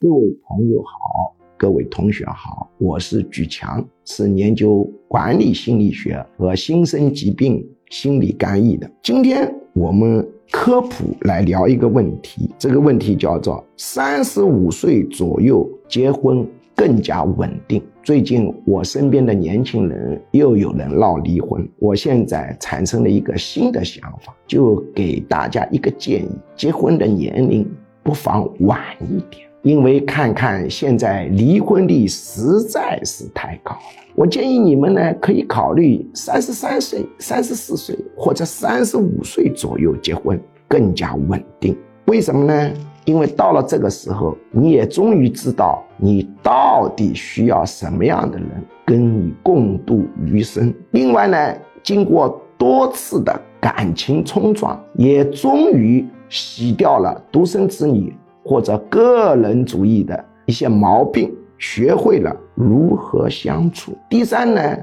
各位朋友好，各位同学好，我是举强，是研究管理心理学和新生疾病心理干预的。今天我们科普来聊一个问题，这个问题叫做35岁左右结婚更加稳定。最近我身边的年轻人又有人闹离婚，我现在产生了一个新的想法，就给大家一个建议，结婚的年龄不妨晚一点，因为看看现在离婚率实在是太高了。我建议你们呢，可以考虑33岁、34岁或者35岁左右结婚更加稳定。为什么呢？因为到了这个时候，你也终于知道你到底需要什么样的人跟你共度余生。另外呢，经过多次的感情冲撞，也终于洗掉了独生子女或者个人主义的一些毛病，学会了如何相处。第三呢，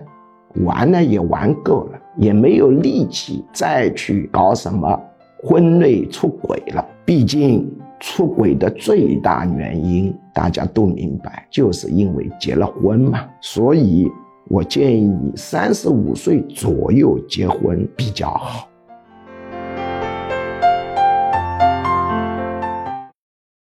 玩也玩够了，也没有力气再去搞什么婚内出轨了。毕竟出轨的最大原因大家都明白，就是因为结了婚嘛。所以我建议你35岁左右结婚比较好。